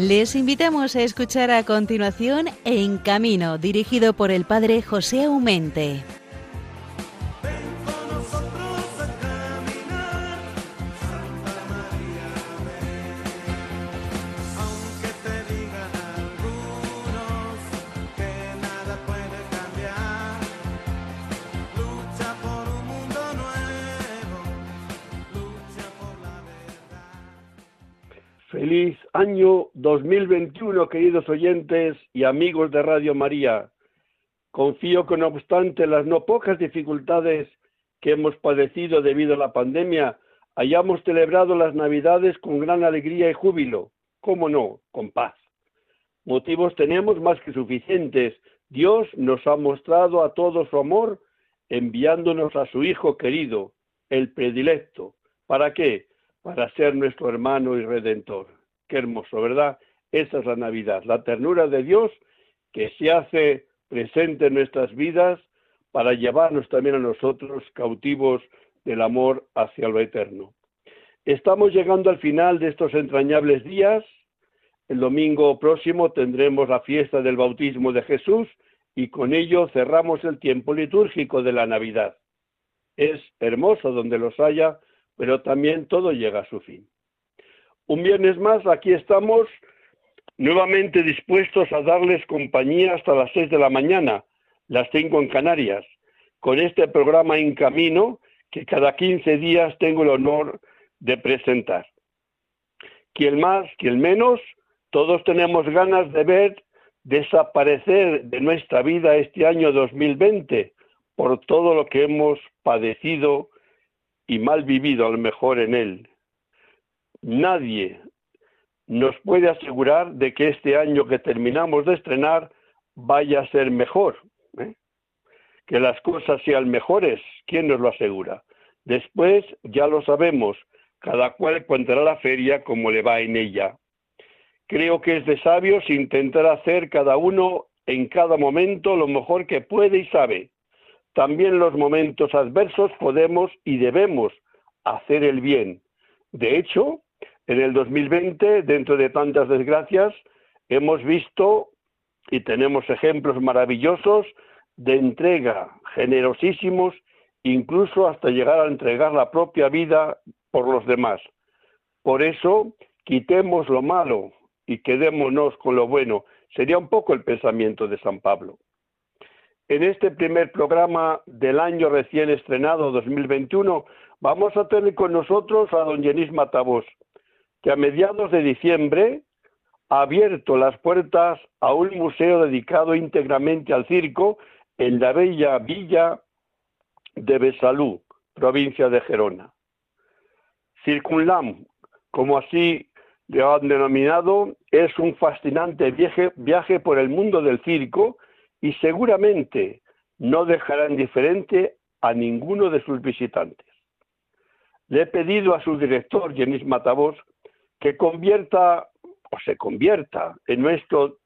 Les invitamos a escuchar a continuación En Camino, dirigido por el padre José Aumente. Feliz año 2021, queridos oyentes y amigos de Radio María. Confío que, no obstante las no pocas dificultades que hemos padecido debido a la pandemia, hayamos celebrado las Navidades con gran alegría y júbilo, cómo no, con paz. Motivos tenemos más que suficientes. Dios nos ha mostrado a todos su amor, enviándonos a su Hijo querido, el predilecto. ¿Para qué? Para ser nuestro hermano y redentor. Qué hermoso, ¿verdad? Esa es la Navidad, la ternura de Dios que se hace presente en nuestras vidas para llevarnos también a nosotros cautivos del amor hacia lo eterno. Estamos llegando al final de estos entrañables días. El domingo próximo tendremos la fiesta del bautismo de Jesús y con ello cerramos el tiempo litúrgico de la Navidad. Es hermoso donde los haya, pero también todo llega a su fin. Un viernes más, aquí estamos nuevamente dispuestos a darles compañía hasta las 6 de la mañana, las 5 en Canarias, con este programa En Camino que cada 15 días tengo el honor de presentar. Quien más, quien menos, todos tenemos ganas de ver desaparecer de nuestra vida este año 2020 por todo lo que hemos padecido y mal vivido a lo mejor en él. Nadie nos puede asegurar de que este año que terminamos de estrenar vaya a ser mejor, ¿eh? Que las cosas sean mejores, ¿quién nos lo asegura? Después ya lo sabemos, cada cual contará la feria como le va en ella. Creo que es de sabios intentar hacer cada uno en cada momento lo mejor que puede y sabe. También en los momentos adversos podemos y debemos hacer el bien. De hecho, en el 2020, dentro de tantas desgracias, hemos visto y tenemos ejemplos maravillosos de entrega, generosísimos, incluso hasta llegar a entregar la propia vida por los demás. Por eso, quitemos lo malo y quedémonos con lo bueno. Sería un poco el pensamiento de San Pablo. En este primer programa del año recién estrenado, 2021, vamos a tener con nosotros a don Genís Matavós, que a mediados de diciembre ha abierto las puertas a un museo dedicado íntegramente al circo en la bella villa de Besalú, provincia de Gerona. Circusland, como así lo han denominado, es un fascinante viaje por el mundo del circo, y seguramente no dejará indiferente a ninguno de sus visitantes. Le he pedido a su director, Genís Matavós, que se convierta en nuestro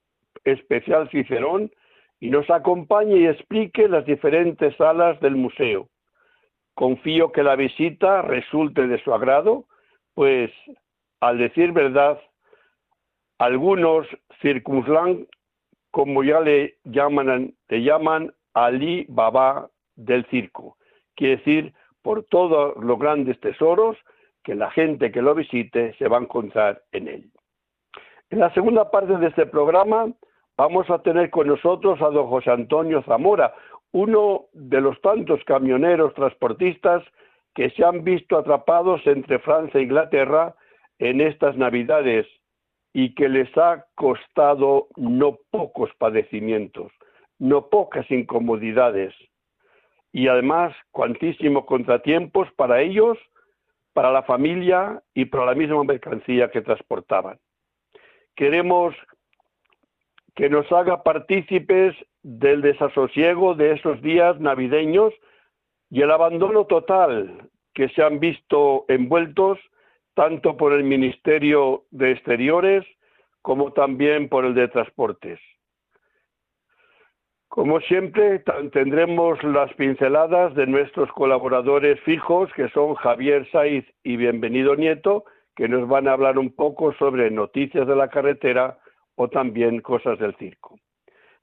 especial Cicerón y nos acompañe y explique las diferentes salas del museo. Confío que la visita resulte de su agrado, pues, al decir verdad, algunos Circusland, como ya le llaman Ali Baba del circo. Quiere decir, por todos los grandes tesoros que la gente que lo visite se va a encontrar en él. En la segunda parte de este programa vamos a tener con nosotros a don José Antonio Zamora, uno de los tantos camioneros transportistas que se han visto atrapados entre Francia e Inglaterra en estas Navidades, y que les ha costado no pocos padecimientos, no pocas incomodidades, y además cuantísimos contratiempos para ellos, para la familia y para la misma mercancía que transportaban. Queremos que nos haga partícipes del desasosiego de esos días navideños y el abandono total que se han visto envueltos tanto por el Ministerio de Exteriores como también por el de Transportes. Como siempre, tendremos las pinceladas de nuestros colaboradores fijos, que son Javier Sáiz y Bienvenido Nieto, que nos van a hablar un poco sobre noticias de la carretera o también cosas del circo.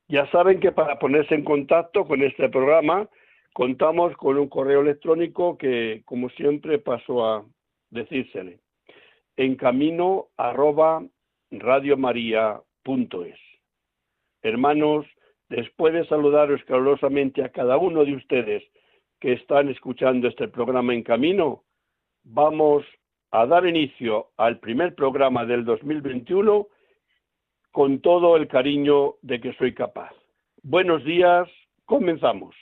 Ya saben que para ponerse en contacto con este programa contamos con un correo electrónico que, como siempre, paso a decírsele: encamino@radiomaria.es. Hermanos, después de saludaros calurosamente a cada uno de ustedes que están escuchando este programa En Camino, vamos a dar inicio al primer programa del 2021 con todo el cariño de que soy capaz. Buenos días, comenzamos.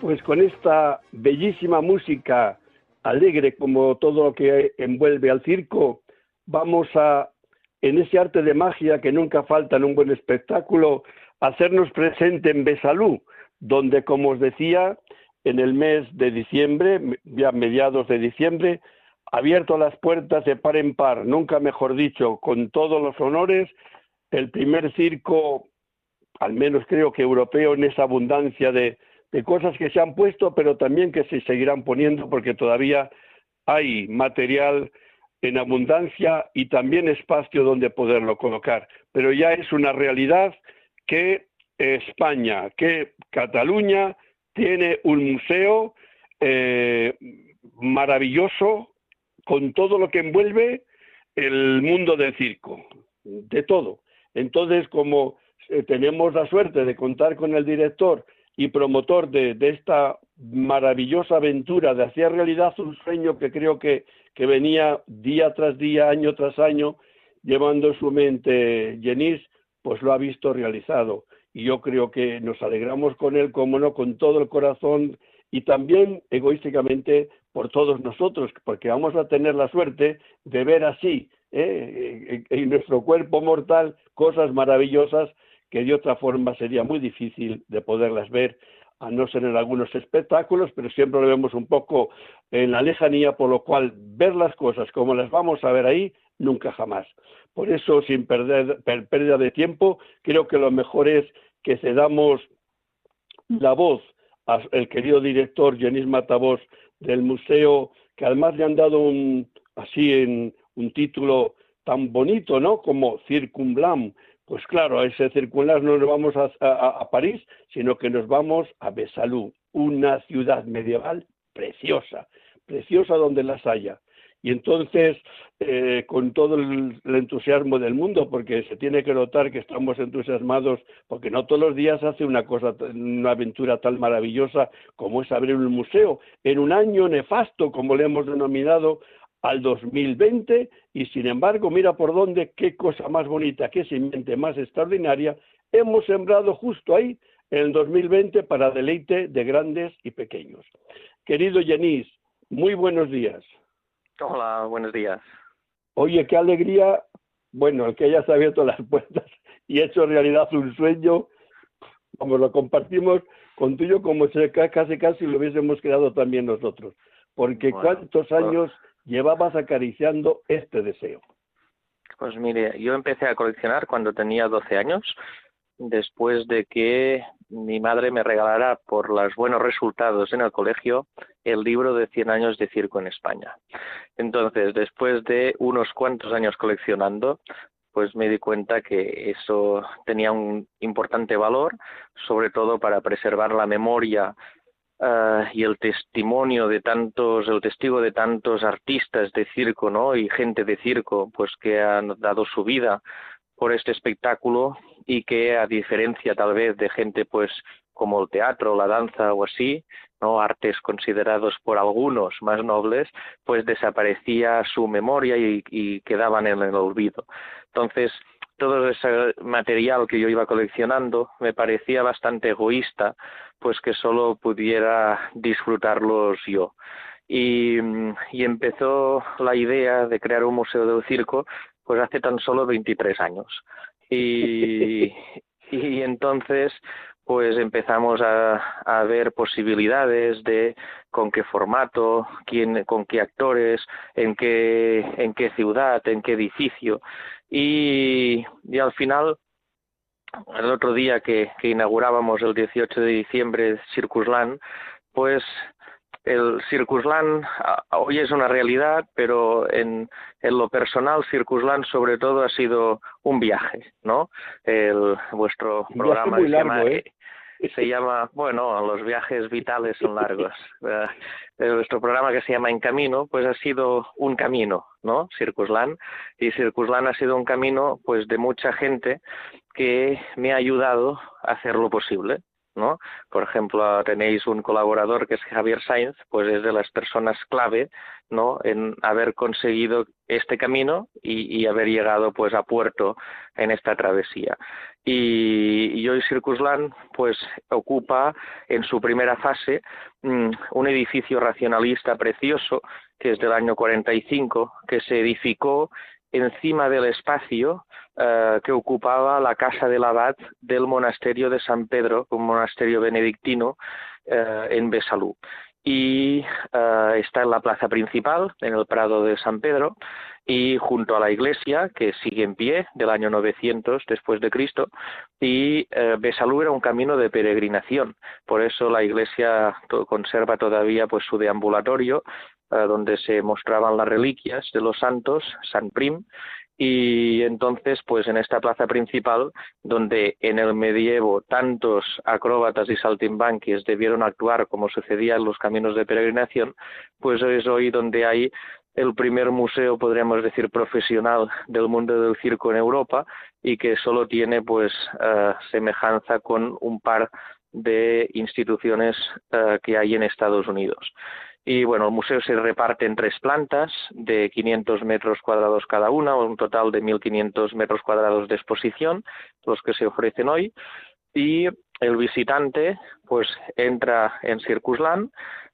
Pues con esta bellísima música, alegre como todo lo que envuelve al circo, vamos a, en ese arte de magia que nunca falta en un buen espectáculo, hacernos presente en Besalú, donde, como os decía, en el mes de diciembre, ya mediados de diciembre, ha abierto las puertas de par en par, nunca mejor dicho, con todos los honores, el primer circo, al menos creo que europeo, en esa abundancia de cosas que se han puesto, pero también que se seguirán poniendo, porque todavía hay material en abundancia y también espacio donde poderlo colocar. Pero ya es una realidad que España, que Cataluña tiene un museo maravilloso con todo lo que envuelve el mundo del circo, de todo. Entonces, como tenemos la suerte de contar con el director y promotor de esta maravillosa aventura de hacer realidad un sueño que creo que venía día tras día, año tras año, llevando su mente Genís, pues lo ha visto realizado. Y yo creo que nos alegramos con él, como no, con todo el corazón y también egoísticamente por todos nosotros, porque vamos a tener la suerte de ver así, en nuestro cuerpo mortal, cosas maravillosas que de otra forma sería muy difícil de poderlas ver, a no ser en algunos espectáculos, pero siempre lo vemos un poco en la lejanía, por lo cual ver las cosas como las vamos a ver ahí, nunca jamás. Por eso, sin pérdida de tiempo, creo que lo mejor es que cedamos la voz al querido director Genís Matavós del museo, que además le han dado un título tan bonito, ¿no?, como Circusland. Pues claro, a ese circular no nos vamos a París, sino que nos vamos a Besalú, una ciudad medieval preciosa, preciosa donde las haya. Y entonces, con todo el entusiasmo del mundo, porque se tiene que notar que estamos entusiasmados, porque no todos los días hace una aventura tan maravillosa como es abrir un museo, en un año nefasto, como le hemos denominado, al 2020, y sin embargo, mira por dónde, qué cosa más bonita, qué simiente más extraordinaria hemos sembrado justo ahí en el 2020 para deleite de grandes y pequeños. Querido Genís, muy buenos días. Hola, buenos días. Oye, qué alegría, bueno, el que hayas abierto las puertas y hecho realidad un sueño, como lo compartimos con tuyo, como si casi lo hubiésemos creado también nosotros, porque bueno, cuántos años llevabas acariciando este deseo. Pues mire, yo empecé a coleccionar cuando tenía 12 años, después de que mi madre me regalara, por los buenos resultados en el colegio, el libro de 100 años de circo en España. Entonces, después de unos cuantos años coleccionando, pues me di cuenta que eso tenía un importante valor, sobre todo para preservar la memoria y el testimonio de tantos, el testigo de tantos artistas de circo, ¿no? Y gente de circo, pues que han dado su vida por este espectáculo y que, a diferencia tal vez de gente pues como el teatro, la danza o así, ¿no? Artes considerados por algunos más nobles, pues desaparecía su memoria y quedaban en el olvido. Entonces, todo ese material que yo iba coleccionando me parecía bastante egoísta, pues que solo pudiera disfrutarlos yo. Y empezó la idea de crear un museo del circo pues hace tan solo 23 años. Y entonces pues empezamos a ver posibilidades de con qué formato, quién, con qué actores, en qué ciudad, en qué edificio. Y al final, el otro día que inaugurábamos el 18 de diciembre Circusland, pues el Circusland hoy es una realidad, pero en lo personal Circusland sobre todo ha sido un viaje, ¿no? Vuestro programa muy largo, se llama, bueno, los viajes vitales son largos. Nuestro programa que se llama En Camino, pues ha sido un camino, ¿no? Circusland. Y Circusland ha sido un camino, pues, de mucha gente que me ha ayudado a hacerlo posible, ¿no? Por ejemplo, tenéis un colaborador que es Javier Sáiz, pues es de las personas clave, ¿no? En haber conseguido este camino y haber llegado pues a puerto en esta travesía. Y hoy Circusland pues ocupa en su primera fase un edificio racionalista precioso que es del año 45, que se edificó encima del espacio que ocupaba la casa del abad del monasterio de San Pedro, un monasterio benedictino en Besalú. Y está en la plaza principal, en el Prado de San Pedro, y junto a la iglesia, que sigue en pie, del año 900 después de Cristo, y Besalú era un camino de peregrinación. Por eso la iglesia conserva todavía pues su deambulatorio, donde se mostraban las reliquias de los santos, San Prim, y entonces pues en esta plaza principal, donde en el medievo tantos acróbatas y saltimbanquis debieron actuar como sucedía en los caminos de peregrinación, pues es hoy donde hay el primer museo, podríamos decir, profesional del mundo del circo en Europa y que solo tiene pues semejanza con un par de instituciones que hay en Estados Unidos. Y bueno, el museo se reparte en 3 plantas de 500 metros cuadrados cada una, un total de 1.500 metros cuadrados de exposición, los que se ofrecen hoy. Y el visitante pues entra en Circusland,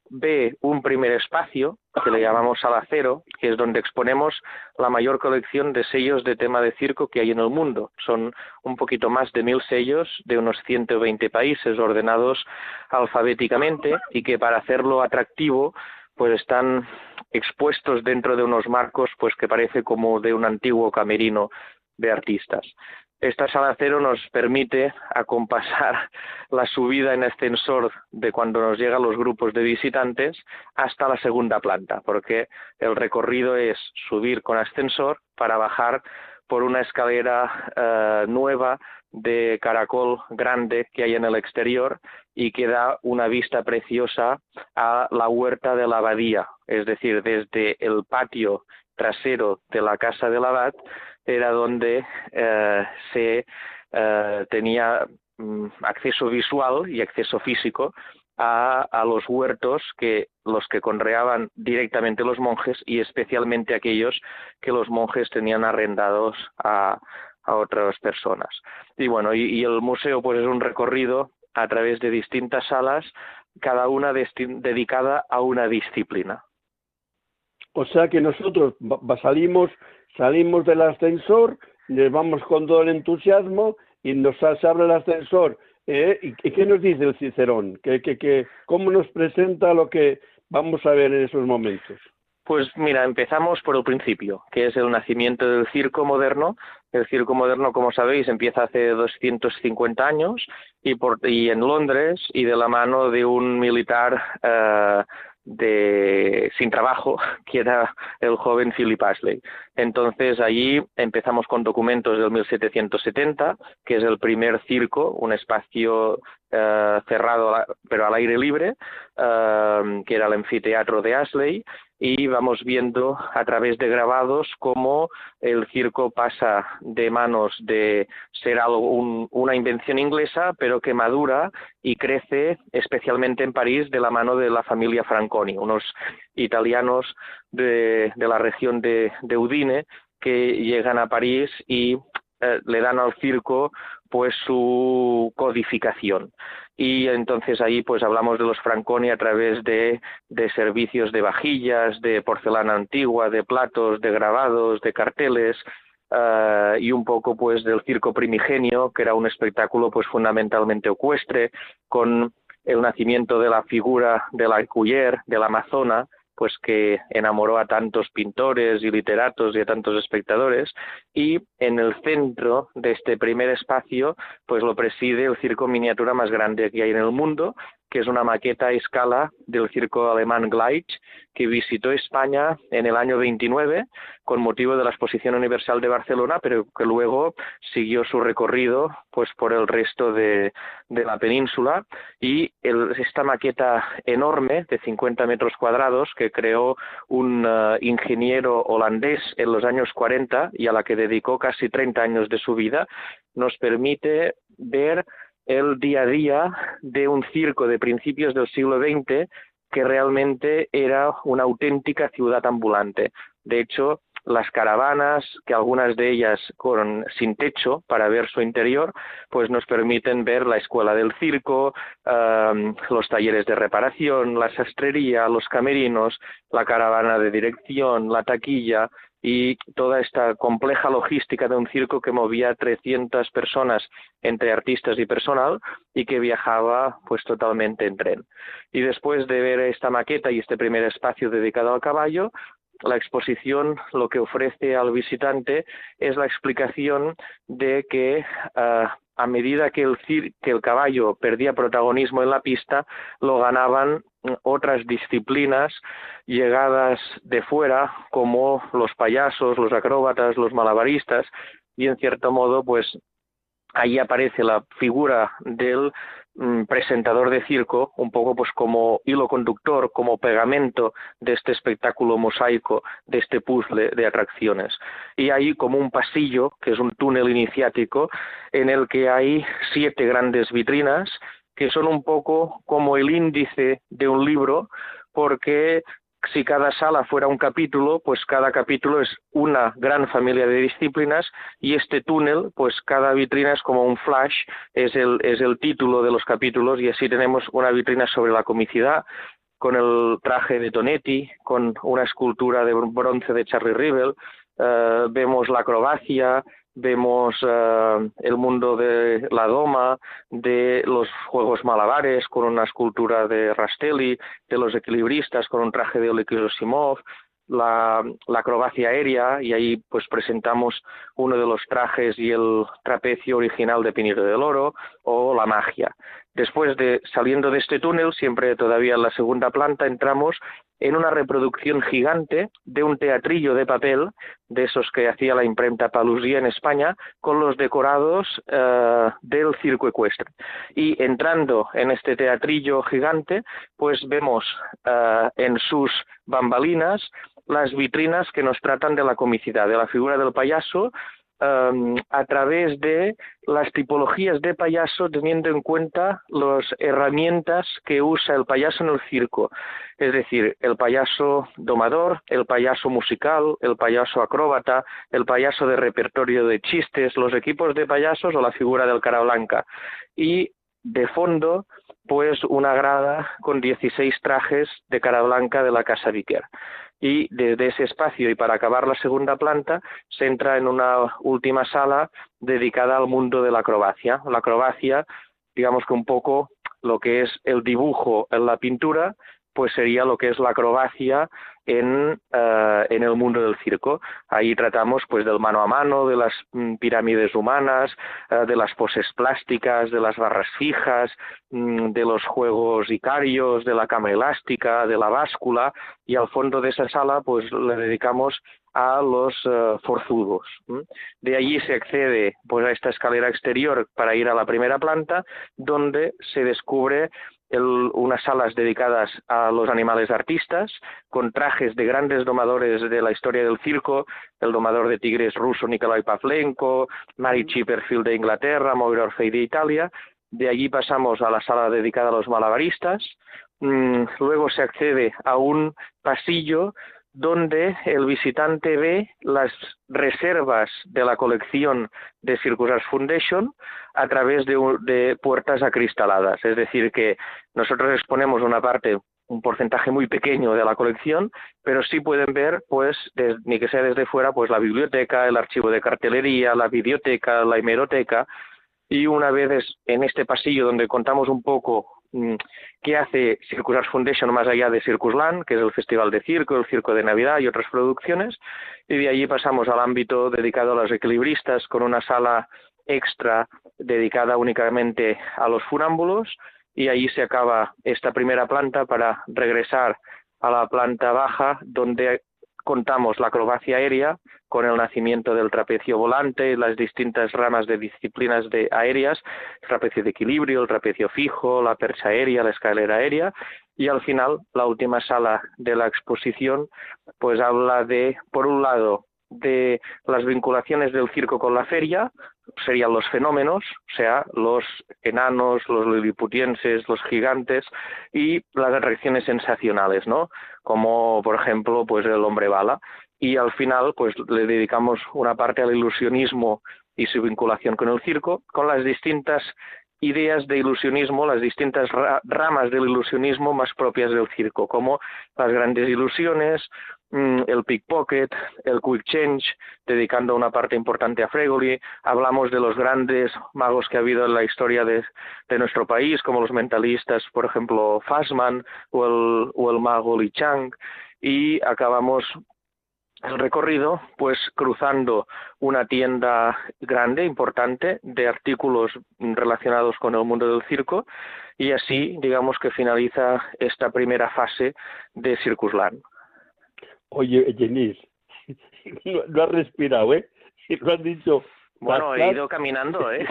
ve un primer espacio que le llamamos Sala Cero, que es donde exponemos la mayor colección de sellos de tema de circo que hay en el mundo. Son un poquito más de 1.000 sellos de unos 120 países ordenados alfabéticamente y que para hacerlo atractivo pues están expuestos dentro de unos marcos pues que parece como de un antiguo camerino de artistas. Esta Sala Cero nos permite acompasar la subida en ascensor de cuando nos llegan los grupos de visitantes hasta la segunda planta, porque el recorrido es subir con ascensor para bajar por una escalera nueva de caracol grande que hay en el exterior y que da una vista preciosa a la huerta de la abadía, es decir, desde el patio trasero de la casa del abad era donde se tenía acceso visual y acceso físico a los huertos que los que conreaban directamente los monjes y especialmente aquellos que los monjes tenían arrendados a otras personas. Y bueno, y el museo pues es un recorrido a través de distintas salas, cada una dedicada a una disciplina. O sea que nosotros salimos del ascensor, les vamos con todo el entusiasmo y nos abre el ascensor. ¿Y qué nos dice el Cicerón? ¿Cómo nos presenta lo que vamos a ver en esos momentos? Pues mira, empezamos por el principio, que es el nacimiento del circo moderno, El circo moderno, como sabéis, empieza hace 250 años y en Londres, y de la mano de un militar sin trabajo, que era el joven Philip Astley. Entonces allí empezamos con documentos del 1770, que es el primer circo, un espacio cerrado pero al aire libre, que era el anfiteatro de Astley, y vamos viendo a través de grabados cómo el circo pasa de manos de ser una invención inglesa, pero que madura y crece especialmente en París de la mano de la familia Franconi, unos italianos de la región de Udine que llegan a París y le dan al circo pues su codificación. Y entonces ahí pues hablamos de los Franconi a través de servicios de vajillas, de porcelana antigua, de platos, de grabados, de carteles, y un poco pues del circo primigenio, que era un espectáculo pues fundamentalmente ecuestre, con el nacimiento de la figura del alcúyer, del amazona, pues que enamoró a tantos pintores y literatos y a tantos espectadores. Y en el centro de este primer espacio pues lo preside el circo miniatura más grande que hay en el mundo, que es una maqueta a escala del circo alemán Glade, que visitó España en el año 29 con motivo de la Exposición Universal de Barcelona, pero que luego siguió su recorrido pues por el resto de la península. Y esta maqueta enorme de 50 metros cuadrados que creó un ingeniero holandés en los años 40 y a la que dedicó casi 30 años de su vida, nos permite ver el día a día de un circo de principios del siglo XX que realmente era una auténtica ciudad ambulante. De hecho, las caravanas, que algunas de ellas sin techo para ver su interior, pues nos permiten ver la escuela del circo, los talleres de reparación, la sastrería, los camerinos, la caravana de dirección, la taquilla y toda esta compleja logística de un circo que movía 300 personas entre artistas y personal y que viajaba pues totalmente en tren. Y después de ver esta maqueta y este primer espacio dedicado al caballo, la exposición lo que ofrece al visitante es la explicación de que a medida que el caballo perdía protagonismo en la pista, lo ganaban otras disciplinas llegadas de fuera, como los payasos, los acróbatas, los malabaristas, y en cierto modo pues ahí aparece la figura del presentador de circo, un poco pues como hilo conductor, como pegamento de este espectáculo mosaico, de este puzzle de atracciones. Y hay como un pasillo, que es un túnel iniciático, en el que hay 7 grandes vitrinas, que son un poco como el índice de un libro, porque si cada sala fuera un capítulo, pues cada capítulo es una gran familia de disciplinas, y este túnel, pues cada vitrina es como un flash, es el título de los capítulos, y así tenemos una vitrina sobre la comicidad, con el traje de Tonetti, con una escultura de bronce de Charlie Rivel, vemos la acrobacia, vemos el mundo de la doma, de los juegos malabares con una escultura de Rastelli, de los equilibristas con un traje de Oleksiyov, la acrobacia aérea, y ahí pues presentamos uno de los trajes y el trapecio original de Pino del Oro, o la magia. Después de saliendo de este túnel, siempre todavía en la segunda planta, entramos en una reproducción gigante de un teatrillo de papel, de esos que hacía la imprenta Palusía en España, con los decorados del circo ecuestre. Y entrando en este teatrillo gigante, pues vemos en sus bambalinas las vitrinas que nos tratan de la comicidad, de la figura del payaso, a través de las tipologías de payaso, teniendo en cuenta las herramientas que usa el payaso en el circo, es decir, el payaso domador, el payaso musical, el payaso acróbata, el payaso de repertorio de chistes, los equipos de payasos o la figura del cara blanca. Y de fondo, pues una grada con 16 trajes de cara blanca de la casa Viquer. Y desde ese espacio, y para acabar la segunda planta, se entra en una última sala dedicada al mundo de la acrobacia. La acrobacia, digamos que un poco lo que es el dibujo en la pintura, pues sería lo que es la acrobacia en el mundo del circo. Ahí tratamos pues del mano a mano, de las pirámides humanas, de las poses plásticas, de las barras fijas, de los juegos icarios, de la cama elástica, de la báscula, y al fondo de esa sala pues le dedicamos a los forzudos. De allí se accede pues a esta escalera exterior para ir a la primera planta, donde se descubre unas salas dedicadas a los animales artistas, con trajes de grandes domadores de la historia del circo, el domador de tigres ruso Nikolai Pavlenko, Mary Chipperfield de Inglaterra, Moira Orfei de Italia. De allí pasamos a la sala dedicada a los malabaristas. Luego se accede a un pasillo donde el visitante ve las reservas de la colección de Circus Arts Foundation a través de puertas acristaladas. Es decir, que nosotros exponemos una parte, un porcentaje muy pequeño de la colección, pero sí pueden ver, pues, ni que sea desde fuera, pues la biblioteca, el archivo de cartelería, la biblioteca, la hemeroteca. Y una vez en este pasillo donde contamos un poco qué hace Circus Arts Foundation más allá de Circusland, que es el Festival de Circo, el Circo de Navidad y otras producciones, y de allí pasamos al ámbito dedicado a los equilibristas, con una sala extra dedicada únicamente a los funámbulos, y ahí se acaba esta primera planta para regresar a la planta baja, donde contamos la acrobacia aérea con el nacimiento del trapecio volante y las distintas ramas de disciplinas aéreas, el trapecio de equilibrio, el trapecio fijo, la percha aérea, la escalera aérea, y al final la última sala de la exposición pues habla de, por un lado, de las vinculaciones del circo con la feria, serían los fenómenos, o sea, los enanos, los liliputienses, los gigantes, y las atracciones sensacionales, ¿no? Como, por ejemplo, pues el hombre bala. Y al final, pues le dedicamos una parte al ilusionismo y su vinculación con el circo, con las distintas ideas de ilusionismo, las distintas ramas del ilusionismo más propias del circo, como las grandes ilusiones, el pickpocket, el quick change, dedicando una parte importante a Frégoli. Hablamos de los grandes magos que ha habido en la historia de nuestro país, como los mentalistas, por ejemplo, Fassman o el mago Li Chang, y acabamos el recorrido pues cruzando una tienda grande, importante, de artículos relacionados con el mundo del circo, y así digamos que finaliza esta primera fase de Circusland. Oye, Genís, lo has respirado, ¿eh? Lo has dicho. Bueno, he ido caminando, ¿eh?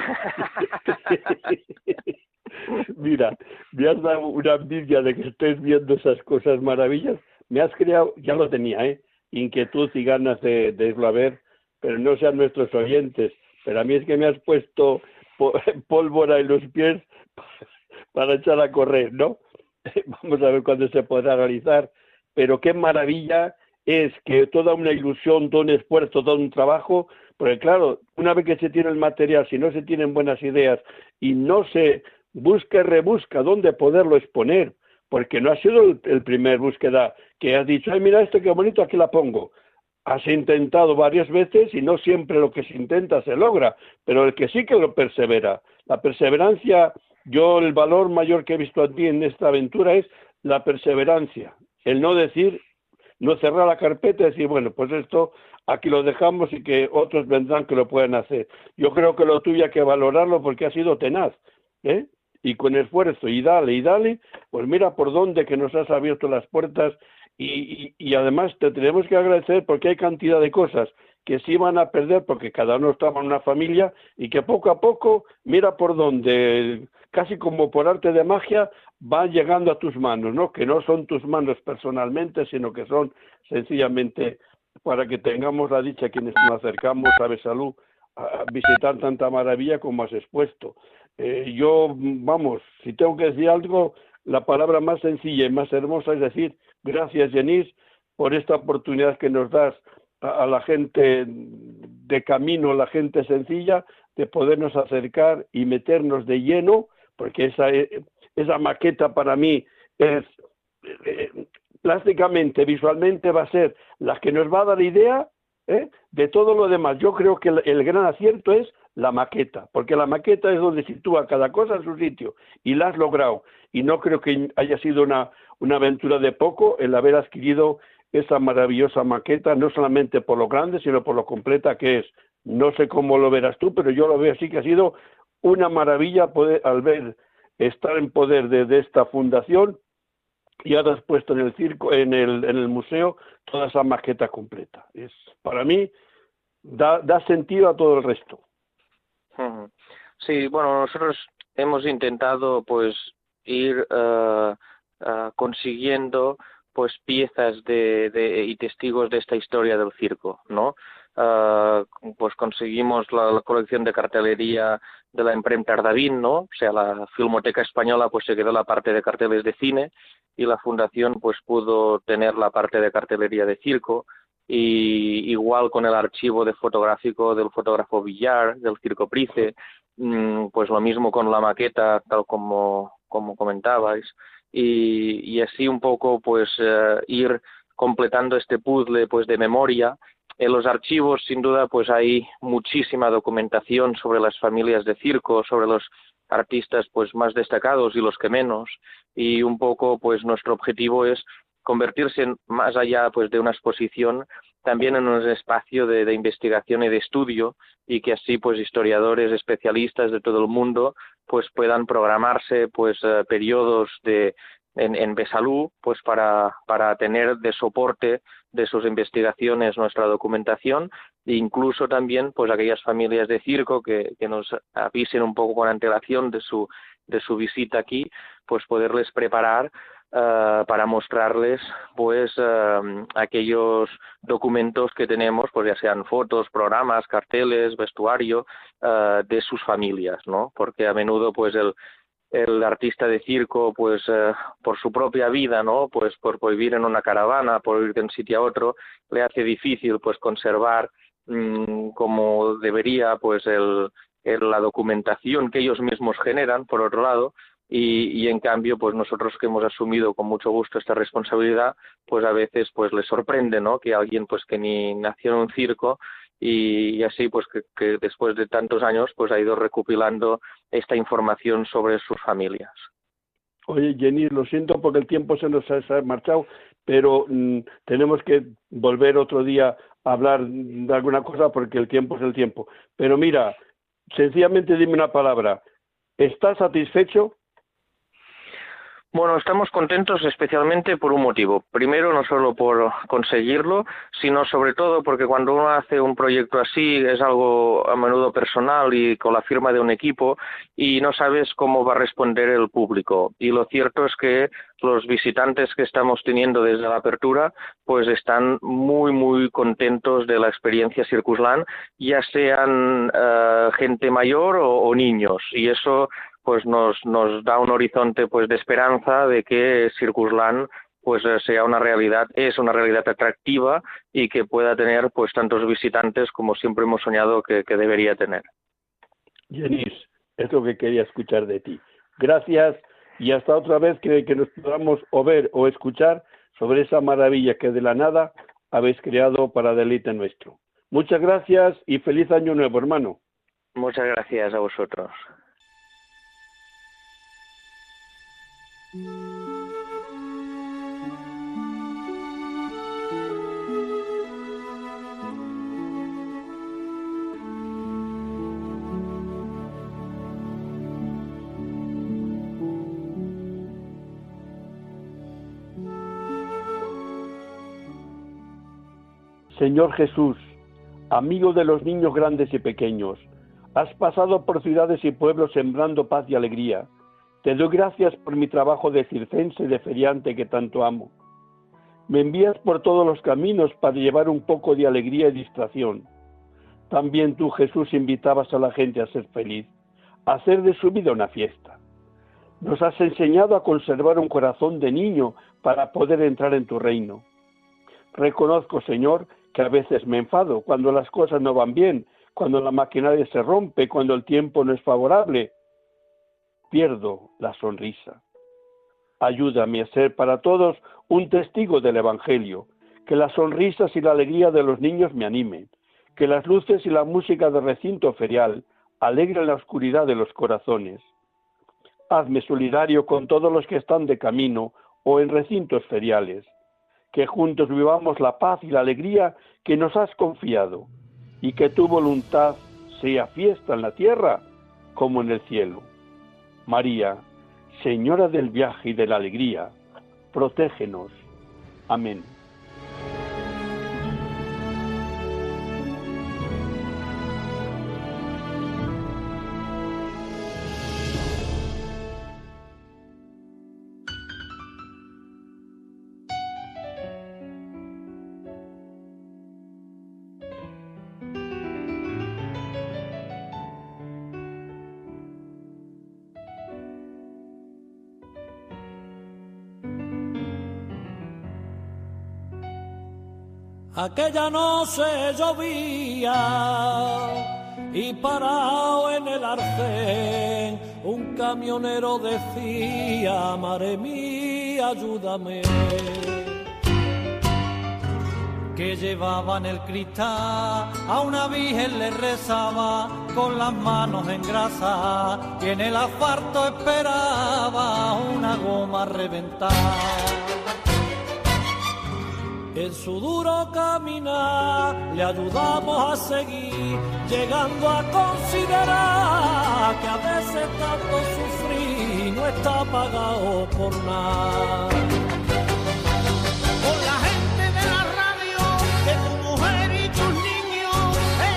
Mira, me has dado una envidia de que estés viendo esas cosas maravillas. Me has creado, ya lo tenía, ¿eh? Inquietud y ganas de irlo a ver, pero no sean nuestros oyentes. Pero a mí es que me has puesto pólvora en los pies para echar a correr, ¿no? Vamos a ver cuándo se podrá realizar. Pero qué maravilla es que toda una ilusión, todo un esfuerzo, todo un trabajo, porque claro, una vez que se tiene el material, si no se tienen buenas ideas y no se busca y rebusca dónde poderlo exponer, porque no ha sido el primer búsqueda que has dicho, ay, mira esto, qué bonito, aquí la pongo. Has intentado varias veces y no siempre lo que se intenta se logra, pero el que sí que lo persevera. La perseverancia, yo el valor mayor que he visto a ti en esta aventura es la perseverancia. El no decir, no cerrar la carpeta y decir, bueno, pues esto aquí lo dejamos y que otros vendrán que lo puedan hacer. Yo creo que lo tuyo hay que valorarlo porque ha sido tenaz, ¿eh? Y con esfuerzo, y dale, pues mira por dónde que nos has abierto las puertas y además te tenemos que agradecer porque hay cantidad de cosas que sí van a perder porque cada uno estaba en una familia y que poco a poco, mira por dónde, casi como por arte de magia, van llegando a tus manos, ¿no? Que no son tus manos personalmente, sino que son sencillamente para que tengamos la dicha quienes nos acercamos a Besalú a visitar tanta maravilla como has expuesto. Yo, vamos, si tengo que decir algo, la palabra más sencilla y más hermosa es decir, gracias, Genís, por esta oportunidad que nos das a la gente de camino, a la gente sencilla, de podernos acercar y meternos de lleno, porque esa maqueta para mí es plásticamente, visualmente va a ser la que nos va a dar idea de todo lo demás. Yo creo que el gran acierto es la maqueta, porque la maqueta es donde sitúa cada cosa en su sitio y la has logrado. Y no creo que haya sido una, una aventura de poco el haber adquirido esa maravillosa maqueta, no solamente por lo grande, sino por lo completa que es. No sé cómo lo verás tú, pero yo lo veo así, que ha sido una maravilla poder, al ver, estar en poder de esta fundación, y ahora has puesto en el circo, en el museo, toda esa maqueta completa. Es, para mí, da sentido a todo el resto. Sí, bueno, nosotros hemos intentado pues ir consiguiendo pues piezas de y testigos de esta historia del circo, ¿no? Pues conseguimos la colección de cartelería de la imprenta Ardavín, ¿no? O sea, la Filmoteca Española pues se quedó la parte de carteles de cine y la fundación pues pudo tener la parte de cartelería de circo, y igual con el archivo de fotográfico del fotógrafo Villar, del Circo Price, pues lo mismo con la maqueta, tal como comentabais, y así un poco pues ir completando este puzzle pues de memoria. En los archivos, sin duda, pues hay muchísima documentación sobre las familias de circo, sobre los artistas pues más destacados y los que menos, y un poco pues nuestro objetivo es convertirse en, más allá pues de una exposición, también en un espacio de investigación y de estudio, y que así pues historiadores, especialistas de todo el mundo pues puedan programarse pues periodos de en Besalú, pues para tener de soporte de sus investigaciones nuestra documentación, e incluso también pues aquellas familias de circo que nos avisen un poco con antelación de su visita aquí, pues poderles preparar para mostrarles pues aquellos documentos que tenemos, pues ya sean fotos, programas, carteles, vestuario, de sus familias, ¿no? Porque a menudo pues el artista de circo, pues por su propia vida, ¿no? Pues por vivir en una caravana, por ir de un sitio a otro, le hace difícil pues conservar como debería pues la documentación que ellos mismos generan, por otro lado, y en cambio pues nosotros, que hemos asumido con mucho gusto esta responsabilidad, pues a veces pues les sorprende, ¿no? Que alguien pues que ni nació en un circo, y así pues que después de tantos años pues ha ido recopilando esta información sobre sus familias. Oye, Genís, lo siento porque el tiempo se nos ha marchado, pero tenemos que volver otro día a hablar de alguna cosa, porque el tiempo es el tiempo. Pero mira, sencillamente dime una palabra: ¿estás satisfecho? Bueno, estamos contentos especialmente por un motivo. Primero, no solo por conseguirlo, sino sobre todo porque cuando uno hace un proyecto así, es algo a menudo personal y con la firma de un equipo, y no sabes cómo va a responder el público. Y lo cierto es que los visitantes que estamos teniendo desde la apertura pues están muy, muy contentos de la experiencia Circusland, ya sean gente mayor o niños. Y eso pues nos da un horizonte pues de esperanza de que Circusland pues sea una realidad, es una realidad atractiva y que pueda tener pues tantos visitantes como siempre hemos soñado que debería tener. Genís, es lo que quería escuchar de ti. Gracias, y hasta otra vez que nos podamos o ver o escuchar sobre esa maravilla que de la nada habéis creado para deleite nuestro. Muchas gracias y feliz año nuevo, hermano. Muchas gracias a vosotros. Señor Jesús, amigo de los niños grandes y pequeños, has pasado por ciudades y pueblos sembrando paz y alegría. Te doy gracias por mi trabajo de circense y de feriante que tanto amo. Me envías por todos los caminos para llevar un poco de alegría y distracción. También tú, Jesús, invitabas a la gente a ser feliz, a hacer de su vida una fiesta. Nos has enseñado a conservar un corazón de niño para poder entrar en tu reino. Reconozco, Señor, que a veces me enfado cuando las cosas no van bien, cuando la maquinaria se rompe, cuando el tiempo no es favorable. Pierdo la sonrisa. Ayúdame a ser para todos un testigo del Evangelio, que las sonrisas y la alegría de los niños me animen, que las luces y la música del recinto ferial alegren la oscuridad de los corazones. Hazme solidario con todos los que están de camino o en recintos feriales. Que juntos vivamos la paz y la alegría que nos has confiado, y que tu voluntad sea fiesta en la tierra como en el cielo. María, Señora del viaje y de la alegría, protégenos. Amén. Aquella noche llovía y parado en el arcén un camionero decía: madre mía, ayúdame, que llevaba en el cristal a una virgen le rezaba con las manos en grasa y en el asfalto esperaba una goma reventada. En su duro caminar le ayudamos a seguir, llegando a considerar que a veces tanto sufrir no está pagado por nada. Por la gente de la radio, de tu mujer y tus niños,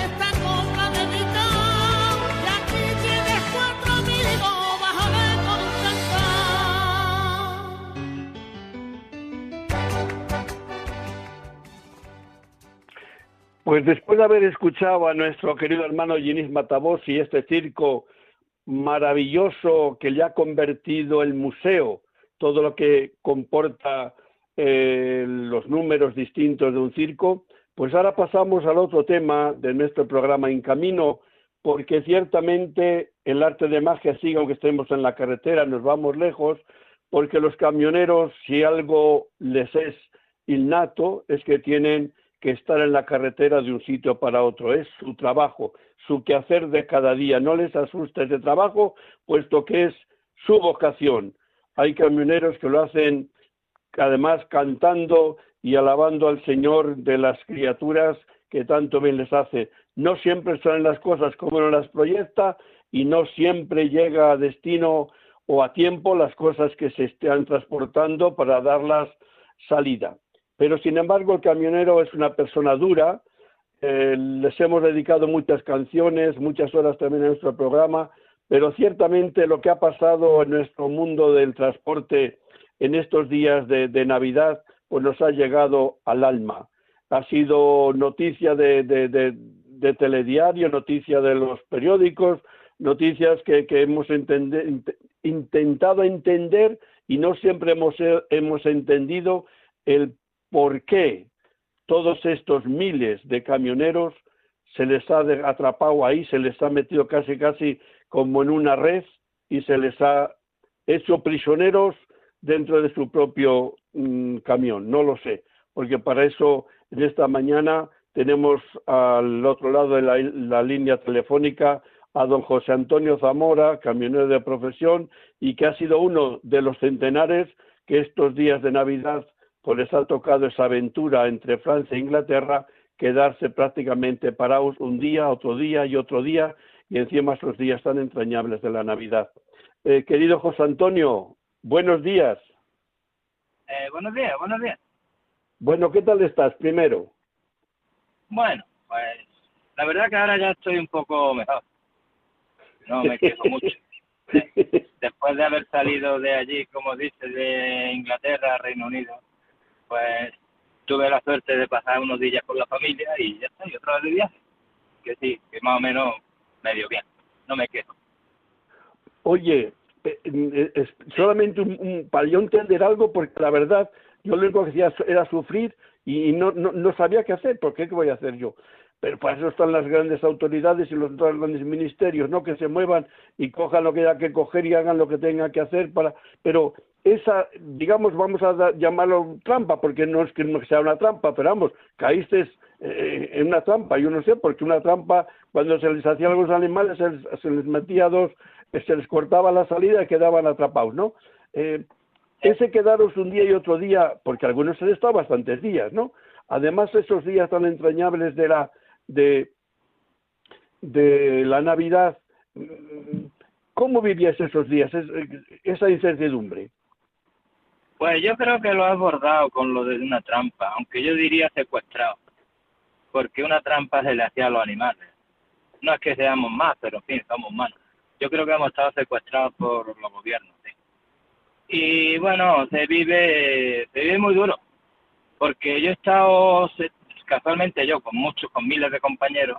esta cosa dedicada, y aquí tienes 4 amigos, bájale contentar. Pues después de haber escuchado a nuestro querido hermano Genís Matavós y este circo maravilloso que le ha convertido el museo, todo lo que comporta los números distintos de un circo, pues ahora pasamos al otro tema de nuestro programa En Camino, porque ciertamente el arte de magia sigue, aunque estemos en la carretera, nos vamos lejos, porque los camioneros, si algo les es innato, es que tienen que estar en la carretera de un sitio para otro. Es su trabajo, su quehacer de cada día. No les asusta ese trabajo, puesto que es su vocación. Hay camioneros que lo hacen, además, cantando y alabando al Señor de las criaturas que tanto bien les hace. No siempre salen las cosas como uno las proyecta y no siempre llega a destino o a tiempo las cosas que se están transportando para darlas salida. Pero, sin embargo, el camionero es una persona dura. Les hemos dedicado muchas canciones, muchas horas también en nuestro programa, pero ciertamente lo que ha pasado en nuestro mundo del transporte en estos días de Navidad, pues nos ha llegado al alma. Ha sido noticia de telediario, noticia de los periódicos, noticias que hemos intentado entender y no siempre hemos entendido el ¿por qué todos estos miles de camioneros se les ha atrapado ahí, se les ha metido casi como en una red y se les ha hecho prisioneros dentro de su propio camión? No lo sé, porque para eso en esta mañana tenemos al otro lado de la línea telefónica a don José Antonio Zamora, camionero de profesión, y que ha sido uno de los centenares que estos días de Navidad pues les ha tocado esa aventura entre Francia e Inglaterra, quedarse prácticamente parados un día, otro día y otro día, y encima esos días tan entrañables de la Navidad. Querido José Antonio, buenos días. Buenos días. Bueno, ¿qué tal estás primero? Bueno, pues la verdad que ahora ya estoy un poco mejor. No me quejo mucho. Después de haber salido de allí, como dices, de Inglaterra, Reino Unido, pues tuve la suerte de pasar unos días con la familia y ya está, y otra vez de viaje. Que sí, que más o menos medio bien, no me quejo. Oye, solamente un para yo entender algo, porque la verdad, yo lo único que hacía era sufrir y no sabía qué hacer, porque ¿qué voy a hacer yo? Pero para eso están las grandes autoridades y los grandes ministerios, ¿no? Que se muevan y cojan lo que haya que coger y hagan lo que tengan que hacer para... Pero esa, digamos, vamos a llamarlo trampa, porque no es que no sea una trampa, pero vamos, caíste en una trampa. Yo no sé, porque una trampa, cuando se les hacía a los animales, se les metía dos, se les cortaba la salida y quedaban atrapados, ¿no? Ese quedaros un día y otro día, porque algunos han estado bastantes días, ¿no? Además, esos días tan entrañables de la Navidad, ¿cómo vivías esos días, esa incertidumbre? Pues yo creo que lo has abordado con lo de una trampa, aunque yo diría secuestrado, porque una trampa se le hacía a los animales. No es que seamos más, pero en fin, somos humanos. Yo creo que hemos estado secuestrados por los gobiernos, sí. Y bueno, se vive muy duro, porque yo he estado, casualmente yo, con miles de compañeros,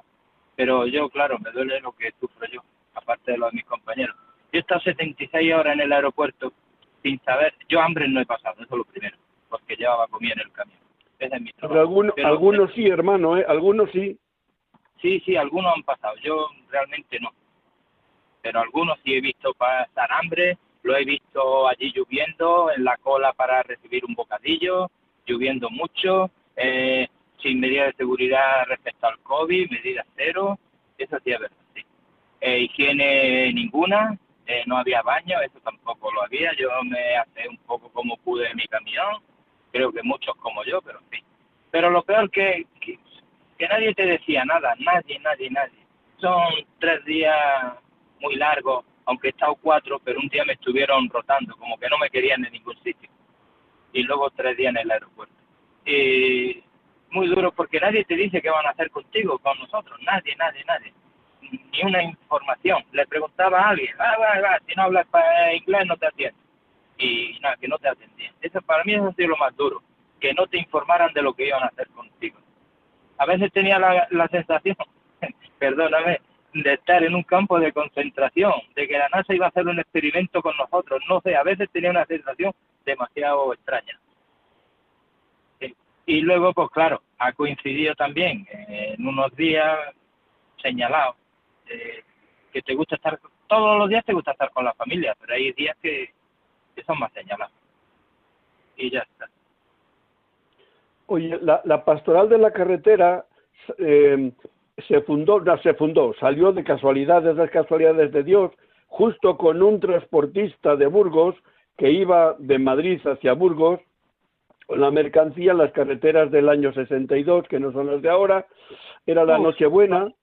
pero yo, claro, me duele lo que sufro yo, aparte de los de mis compañeros. Yo he estado 76 horas en el aeropuerto sin saber, yo hambre no he pasado, eso es lo primero, porque llevaba comida en el camión. Ese es mi trabajo. Algunos sí, hermano, ¿eh? Algunos sí. Sí, algunos han pasado, yo realmente no. Pero algunos sí he visto pasar hambre, lo he visto allí lloviendo, en la cola para recibir un bocadillo, lloviendo mucho, sin medidas de seguridad respecto al COVID, medidas cero, eso sí es verdad, sí. Higiene ninguna, no había baño, eso tampoco lo había, yo me hacé un poco como pude en mi camión, creo que muchos como yo, pero en fin. Pero lo peor que nadie te decía nada, nadie. Son 3 días muy largos, aunque he estado 4, pero un día me estuvieron rotando, como que no me querían en ningún sitio. Y luego 3 días en el aeropuerto. Y muy duro, porque nadie te dice qué van a hacer contigo, con nosotros, nadie. Ni una información. Le preguntaba a alguien, si no hablas inglés no te atiendes. Y nada, que no te atendían. Eso para mí ha sido lo más duro, que no te informaran de lo que iban a hacer contigo. A veces tenía la sensación, perdóname, de estar en un campo de concentración, de que la NASA iba a hacer un experimento con nosotros. No sé, a veces tenía una sensación demasiado extraña. Sí. Y luego, pues claro, ha coincidido también en unos días señalados que te gusta estar, todos los días te gusta estar con la familia, pero hay días que son más señalados. Y ya está. Oye, la pastoral de la carretera se fundó, salió de casualidades, las casualidades de Dios, justo con un transportista de Burgos que iba de Madrid hacia Burgos, con la mercancía, las carreteras del año 62, que no son las de ahora, era la Nochebuena,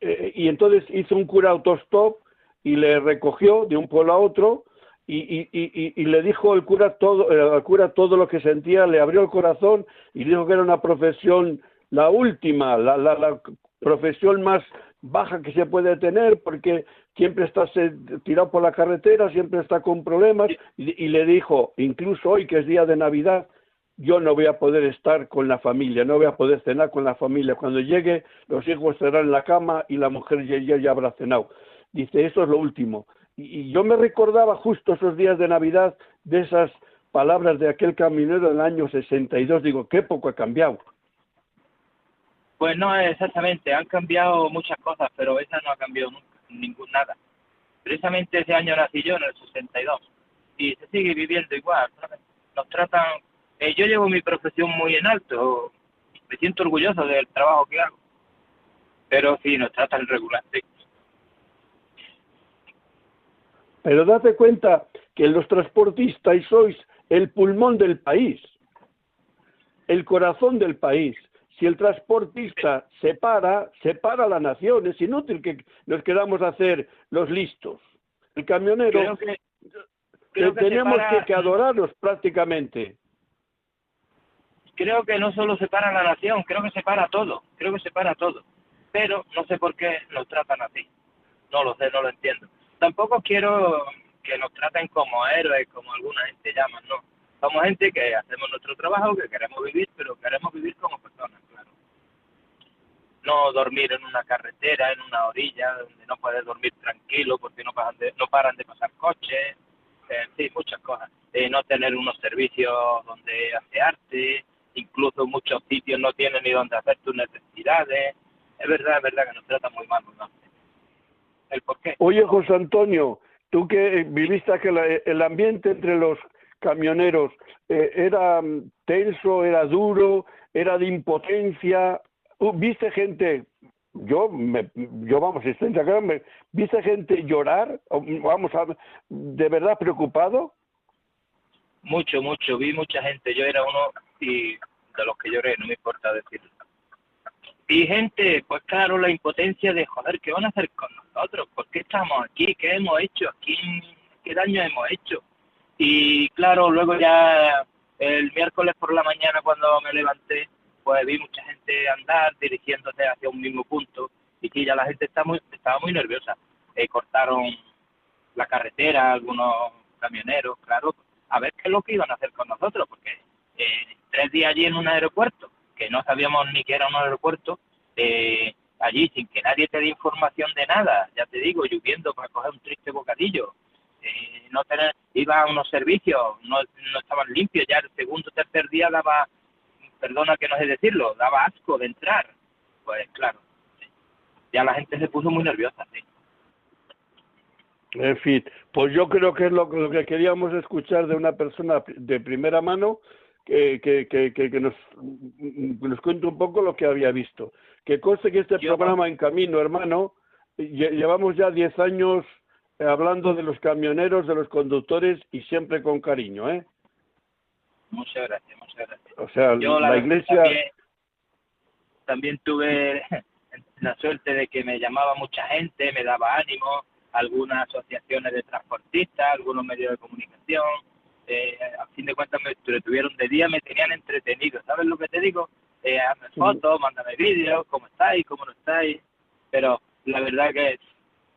y entonces hizo un cura autostop y le recogió de un pueblo a otro, y le dijo al cura todo lo que sentía, le abrió el corazón y dijo que era una profesión, la última, la profesión más baja que se puede tener, porque siempre estás tirado por la carretera, siempre está con problemas, y le dijo, incluso hoy que es día de Navidad, yo no voy a poder estar con la familia, no voy a poder cenar con la familia, cuando llegue los hijos estarán en la cama y la mujer ya habrá cenado. Dice, eso es lo último. Y yo me recordaba justo esos días de Navidad de esas palabras de aquel caminero del año 62. Digo, qué poco ha cambiado. Pues no, exactamente. Han cambiado muchas cosas, pero esa no ha cambiado nunca, nada. Precisamente ese año nací yo, en el 62. Y se sigue viviendo igual. Nos tratan... yo llevo mi profesión muy en alto. Me siento orgulloso del trabajo que hago. Pero sí, nos tratan regular, sí. Pero date cuenta que los transportistas sois el pulmón del país, el corazón del país. Si el transportista se para la nación. Es inútil que nos queramos hacer los listos. El camionero, creo que tenemos que adorarnos prácticamente. Creo que no solo separa la nación, creo que separa todo. Pero no sé por qué nos tratan así. No lo sé, no lo entiendo. Tampoco quiero que nos traten como héroes, como alguna gente llama, no. Somos gente que hacemos nuestro trabajo, que queremos vivir, pero queremos vivir como personas, claro. No dormir en una carretera, en una orilla, donde no puedes dormir tranquilo porque no paran de pasar coches, sí, muchas cosas. No tener unos servicios donde asearte, incluso muchos sitios no tienen ni donde hacer tus necesidades. Es verdad que nos tratan muy mal, ¿no? El porqué. Oye, José Antonio, tú que viviste que el ambiente entre los camioneros era tenso, era duro, era de impotencia. ¿Viste gente? ¿Viste gente llorar? ¿De verdad preocupado? Mucho, mucho. Vi mucha gente. Yo era uno y de los que lloré, no me importa decirlo. Y gente, pues claro, la impotencia de, joder, ¿qué van a hacer con nosotros? ¿Por qué estamos aquí? ¿Qué hemos hecho aquí? ¿Qué daño hemos hecho? Y claro, luego ya el miércoles por la mañana cuando me levanté, pues vi mucha gente andar dirigiéndose hacia un mismo punto y que ya la gente estaba muy nerviosa. Cortaron la carretera algunos camioneros, claro, a ver qué es lo que iban a hacer con nosotros, porque 3 días allí en un aeropuerto, que no sabíamos ni que era un aeropuerto, allí sin que nadie te dé información de nada, ya te digo, lloviendo para coger un triste bocadillo, iba a unos servicios, no estaban limpios, ya el segundo o tercer día daba, perdona que no sé decirlo, daba asco de entrar, pues claro, sí. Ya la gente se puso muy nerviosa, sí. En fin, pues yo creo que es lo que queríamos escuchar de una persona de primera mano, que nos cuente un poco lo que había visto. Que conste que este programa en camino, hermano, llevamos ya 10 años hablando de los camioneros, de los conductores y siempre con cariño, ¿eh? Muchas gracias, muchas gracias. O sea, yo la iglesia... También tuve la suerte de que me llamaba mucha gente, me daba ánimo, algunas asociaciones de transportistas, algunos medios de comunicación... a fin de cuentas me estuvieron de día, me tenían entretenido, ¿sabes lo que te digo? Hazme fotos, mándame vídeos, cómo estáis, cómo no estáis, pero la verdad que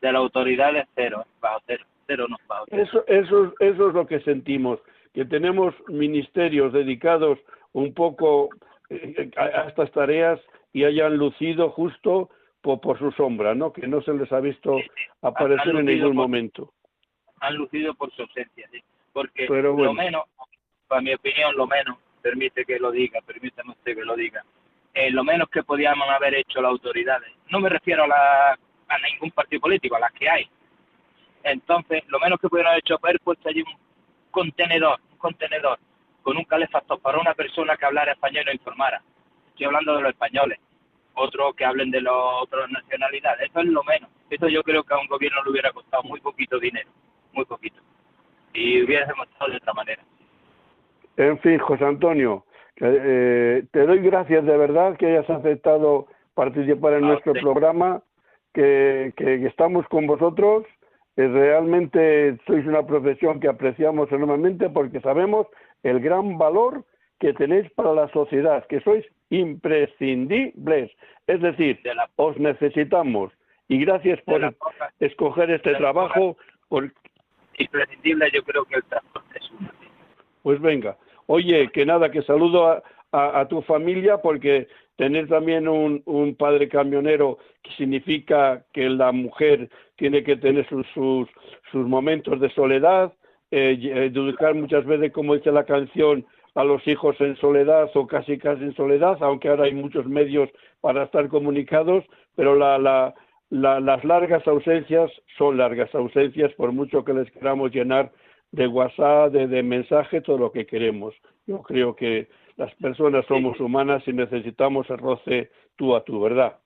de la autoridad es cero, bajo cero, cero no bajo cero. Eso es lo que sentimos, que tenemos ministerios dedicados un poco a estas tareas y hayan lucido justo por su sombra, ¿no? Que no se les ha visto aparecer en ningún momento. Han lucido por su ausencia, sí. Porque bueno, lo menos, para mi opinión, lo menos, permítame usted que lo diga, lo menos que podíamos haber hecho las autoridades, no me refiero a ningún partido político, a las que hay, entonces lo menos que pudieron haber hecho fue haber puesto allí un contenedor con un calefactor para una persona que hablara español e informara, estoy hablando de los españoles, otros que hablen de las otras nacionalidades, eso es lo menos, eso yo creo que a un gobierno le hubiera costado muy poquito dinero, muy poquito. Y hubiésemos estado de otra manera. En fin, José Antonio, te doy gracias de verdad que hayas aceptado participar en nuestro programa, que estamos con vosotros. Realmente sois una profesión que apreciamos enormemente porque sabemos el gran valor que tenéis para la sociedad, que sois imprescindibles. Es decir, os necesitamos. Y gracias por escoger este trabajo, porque imprescindible, yo creo que el transporte es una. Pues venga. Oye, que nada, que saludo a tu familia, porque tener también un padre camionero que significa que la mujer tiene que tener sus momentos de soledad, educar muchas veces, como dice la canción, a los hijos en soledad o casi casi en soledad, aunque ahora hay muchos medios para estar comunicados, pero las largas ausencias son largas ausencias, por mucho que les queramos llenar de WhatsApp, de mensaje, todo lo que queremos. Yo creo que las personas somos humanas y necesitamos el roce tú a tú, ¿verdad?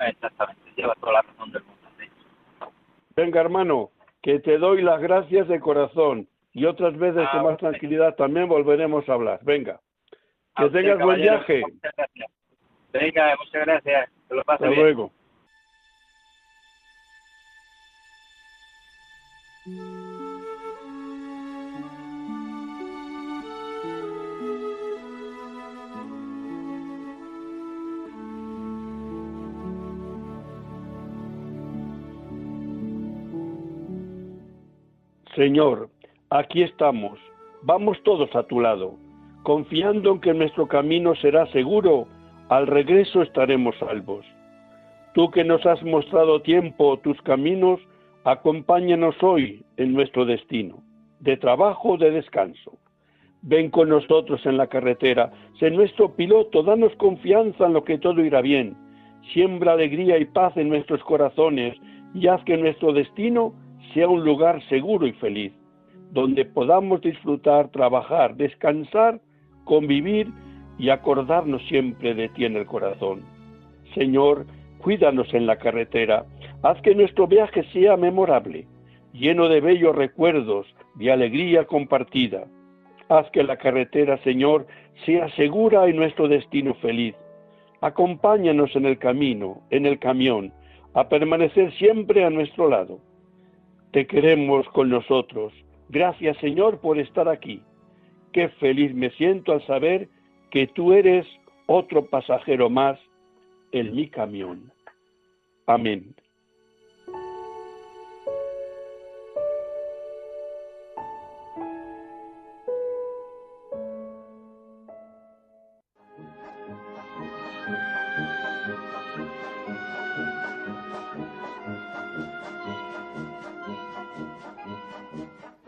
Exactamente, lleva toda la razón del mundo. ¿Sí? Venga, hermano, que te doy las gracias de corazón y otras veces con más tranquilidad también volveremos a hablar. Venga, que tengas buen viaje. Muchas gracias. Venga, muchas gracias. Te lo paso bien. Hasta luego. Señor, aquí estamos, vamos todos a tu lado, confiando en que nuestro camino será seguro, al regreso estaremos salvos. Tú que nos has mostrado tiempo tus caminos, acompáñanos hoy en nuestro destino, de trabajo o de descanso. Ven con nosotros en la carretera, sé nuestro piloto, danos confianza en lo que todo irá bien. Siembra alegría y paz en nuestros corazones y haz que nuestro destino sea un lugar seguro y feliz, donde podamos disfrutar, trabajar, descansar, convivir y acordarnos siempre de ti en el corazón. Señor, cuídanos en la carretera, haz que nuestro viaje sea memorable, lleno de bellos recuerdos, de alegría compartida. Haz que la carretera, Señor, sea segura y nuestro destino feliz. Acompáñanos en el camino, en el camión, a permanecer siempre a nuestro lado. Te queremos con nosotros. Gracias, Señor, por estar aquí. Qué feliz me siento al saber que tú eres otro pasajero más en mi camión. Amén.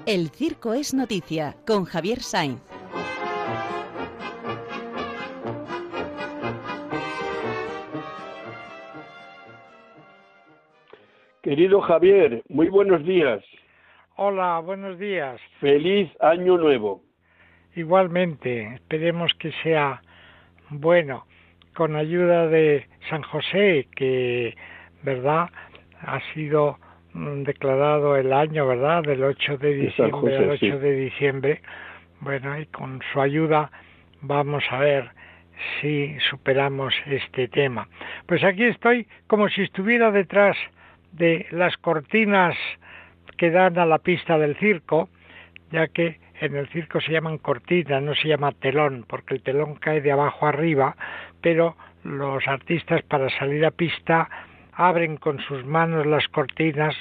El circo es noticia, con Javier Sáiz. Querido Javier, muy buenos días. Hola, buenos días. Feliz Año Nuevo. Igualmente, esperemos que sea bueno, con ayuda de San José, que, ¿verdad?, ha sido declarado el año, ¿verdad?, del 8 de diciembre al 8 de diciembre. Bueno, y con su ayuda vamos a ver si superamos este tema. Pues aquí estoy como si estuviera detrás de las cortinas que dan a la pista del circo, ya que en el circo se llaman cortinas, no se llama telón, porque el telón cae de abajo arriba, pero los artistas para salir a pista abren con sus manos las cortinas,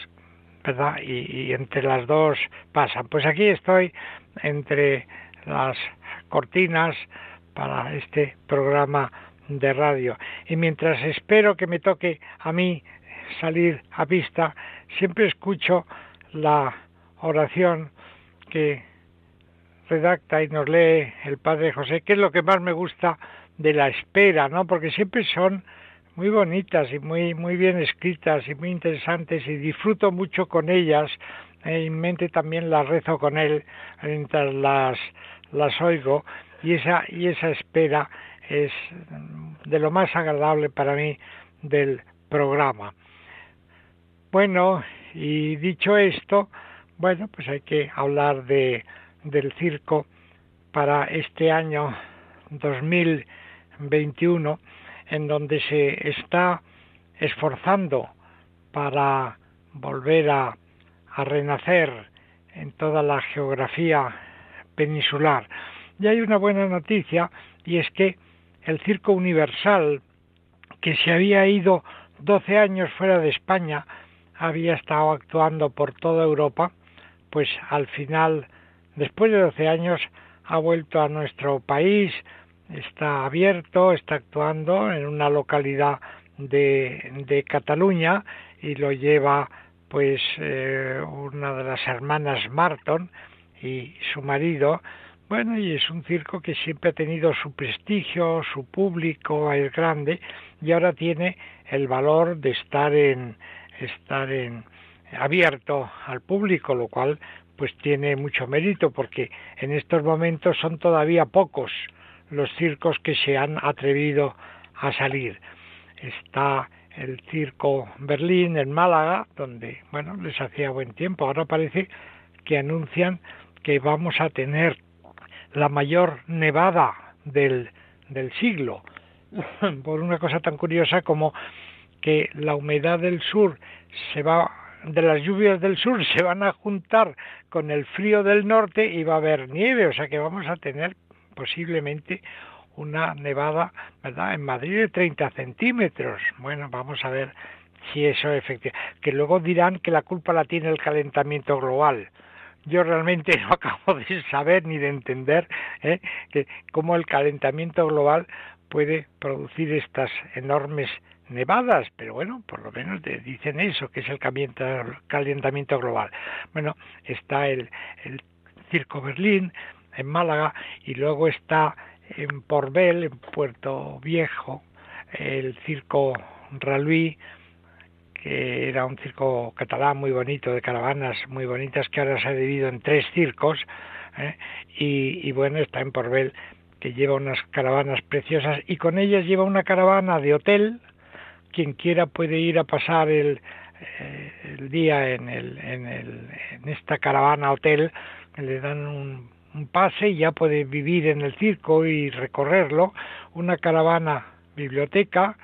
¿verdad?, y entre las dos pasan. Pues aquí estoy entre las cortinas para este programa de radio. Y mientras espero que me toque a mí salir a pista, siempre escucho la oración que redacta y nos lee el Padre José, que es lo que más me gusta de la espera, ¿no? Porque siempre son muy bonitas y muy bien escritas y muy interesantes, y disfruto mucho con ellas. En mente también las rezo con él mientras las oigo, y esa espera es de lo más agradable para mí del programa. Bueno, y dicho esto, bueno, pues hay que hablar del circo para este año 2021, en donde se está esforzando para volver a renacer en toda la geografía peninsular. Y hay una buena noticia, y es que el Circo Universal, que se había ido 12 años fuera de España, había estado actuando por toda Europa, pues al final, después de 12 años, ha vuelto a nuestro país. Está abierto, está actuando en una localidad de Cataluña, y lo lleva pues una de las hermanas Marton y su marido. Bueno, y es un circo que siempre ha tenido su prestigio, su público es grande, y ahora tiene el valor de estar abierto al público, lo cual pues tiene mucho mérito, porque en estos momentos son todavía pocos los circos que se han atrevido a salir. Está el Circo Berlín en Málaga, donde, bueno, les hacía buen tiempo. Ahora parece que anuncian que vamos a tener la mayor nevada del siglo, por una cosa tan curiosa como que la humedad del sur de las lluvias del sur se van a juntar con el frío del norte, y va a haber nieve, o sea que vamos a tener posiblemente una nevada, ¿verdad?, en Madrid de 30 centímetros. Bueno, vamos a ver si eso es efectivo. Que luego dirán que la culpa la tiene el calentamiento global. Yo realmente no acabo de saber ni de entender que cómo el calentamiento global puede producir estas enormes nevadas, pero bueno, por lo menos dicen eso, que es el calentamiento global. Bueno, está el Circo Berlín en Málaga, y luego está en Porbel, en Puerto Viejo, el Circo Raluí, que era un circo catalán muy bonito, de caravanas muy bonitas, que ahora se ha dividido en 3 circos, y bueno, está en Porbel, que lleva unas caravanas preciosas, y con ellas lleva una caravana de hotel. Quien quiera puede ir a pasar el día en esta caravana hotel, le dan un un pase y ya puede vivir en el circo y recorrerlo, una caravana biblioteca,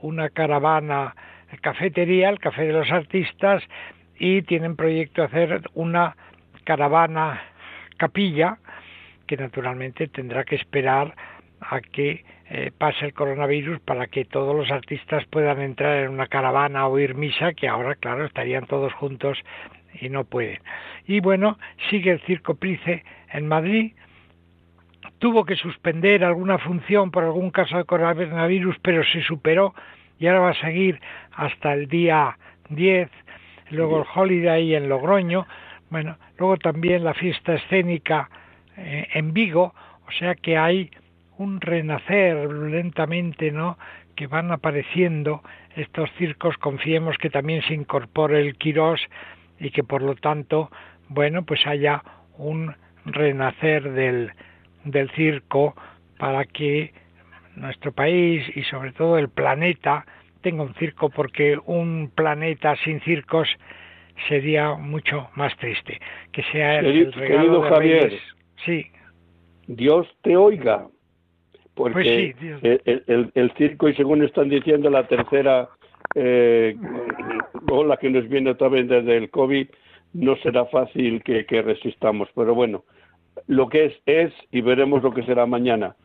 una caravana cafetería, el Café de los Artistas, y tienen proyecto hacer una caravana capilla, que naturalmente tendrá que esperar a que pase el coronavirus para que todos los artistas puedan entrar en una caravana o ir misa, que ahora, claro, estarían todos juntos y no pueden. Y bueno, sigue el Circo Price en Madrid. Tuvo que suspender alguna función por algún caso de coronavirus, pero se superó y ahora va a seguir hasta el día 10, luego el Holiday en Logroño, bueno, luego también la fiesta escénica en Vigo, o sea que hay un renacer lentamente, ¿no?, que van apareciendo estos circos. Confiemos que también se incorpore el Quirós y que por lo tanto, bueno, pues haya un renacer del circo para que nuestro país y sobre todo el planeta tenga un circo, porque un planeta sin circos sería mucho más triste. Que sea el regalo de Javier, Reyes. Sí. Dios te oiga, porque pues sí, el circo, y según están diciendo, la tercera ola que nos viene también desde el COVID, no será fácil que resistamos, pero bueno, lo que es, y veremos lo que será mañana.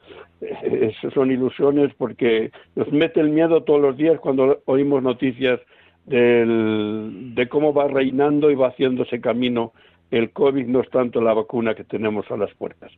Son ilusiones, porque nos mete el miedo todos los días cuando oímos noticias de cómo va reinando y va haciéndose camino el COVID, no es tanto la vacuna que tenemos a las puertas.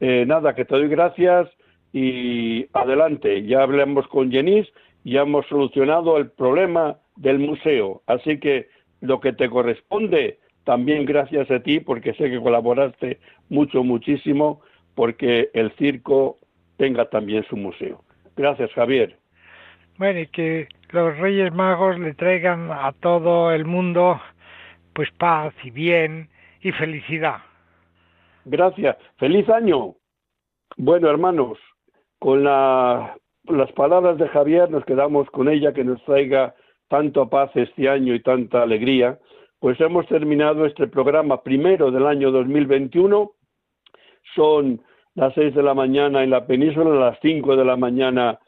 Nada, que te doy gracias y adelante. Ya hablamos con Genís, ya hemos solucionado el problema del museo, así que lo que te corresponde, también gracias a ti, porque sé que colaboraste muchísimo, porque el circo tenga también su museo. Gracias, Javier. Bueno, y que los Reyes Magos le traigan a todo el mundo pues paz y bien y felicidad. Gracias. ¡Feliz año! Bueno, hermanos, con las palabras de Javier nos quedamos con ella, que nos traiga tanto paz este año y tanta alegría. Pues hemos terminado este programa primero del año 2021. Son las 6 de la mañana en la península, las 5 de la mañana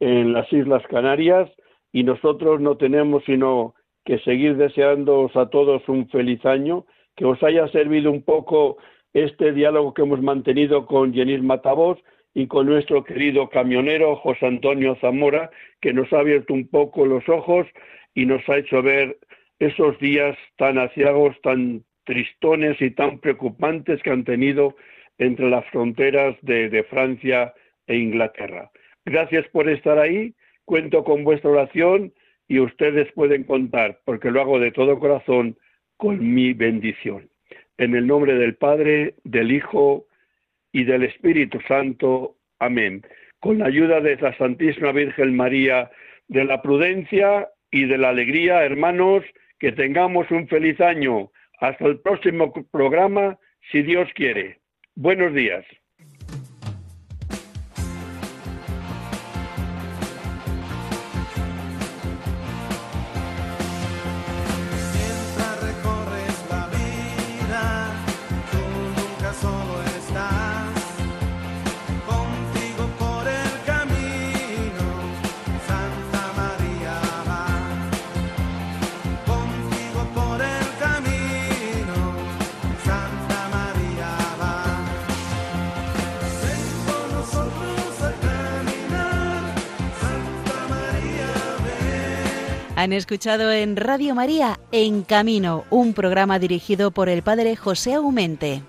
en las Islas Canarias, y nosotros no tenemos sino que seguir deseándoos a todos un feliz año, que os haya servido un poco este diálogo que hemos mantenido con Genís Matavós y con nuestro querido camionero José Antonio Zamora, que nos ha abierto un poco los ojos y nos ha hecho ver esos días tan aciagos, tan tristones y tan preocupantes que han tenido entre las fronteras de Francia e Inglaterra. Gracias por estar ahí, cuento con vuestra oración y ustedes pueden contar, porque lo hago de todo corazón, con mi bendición. En el nombre del Padre, del Hijo y del Espíritu Santo. Amén. Con la ayuda de la Santísima Virgen María, de la prudencia y de la alegría, hermanos, que tengamos un feliz año. Hasta el próximo programa, si Dios quiere. Buenos días. Han escuchado en Radio María, En Camino, un programa dirigido por el padre José Aumente.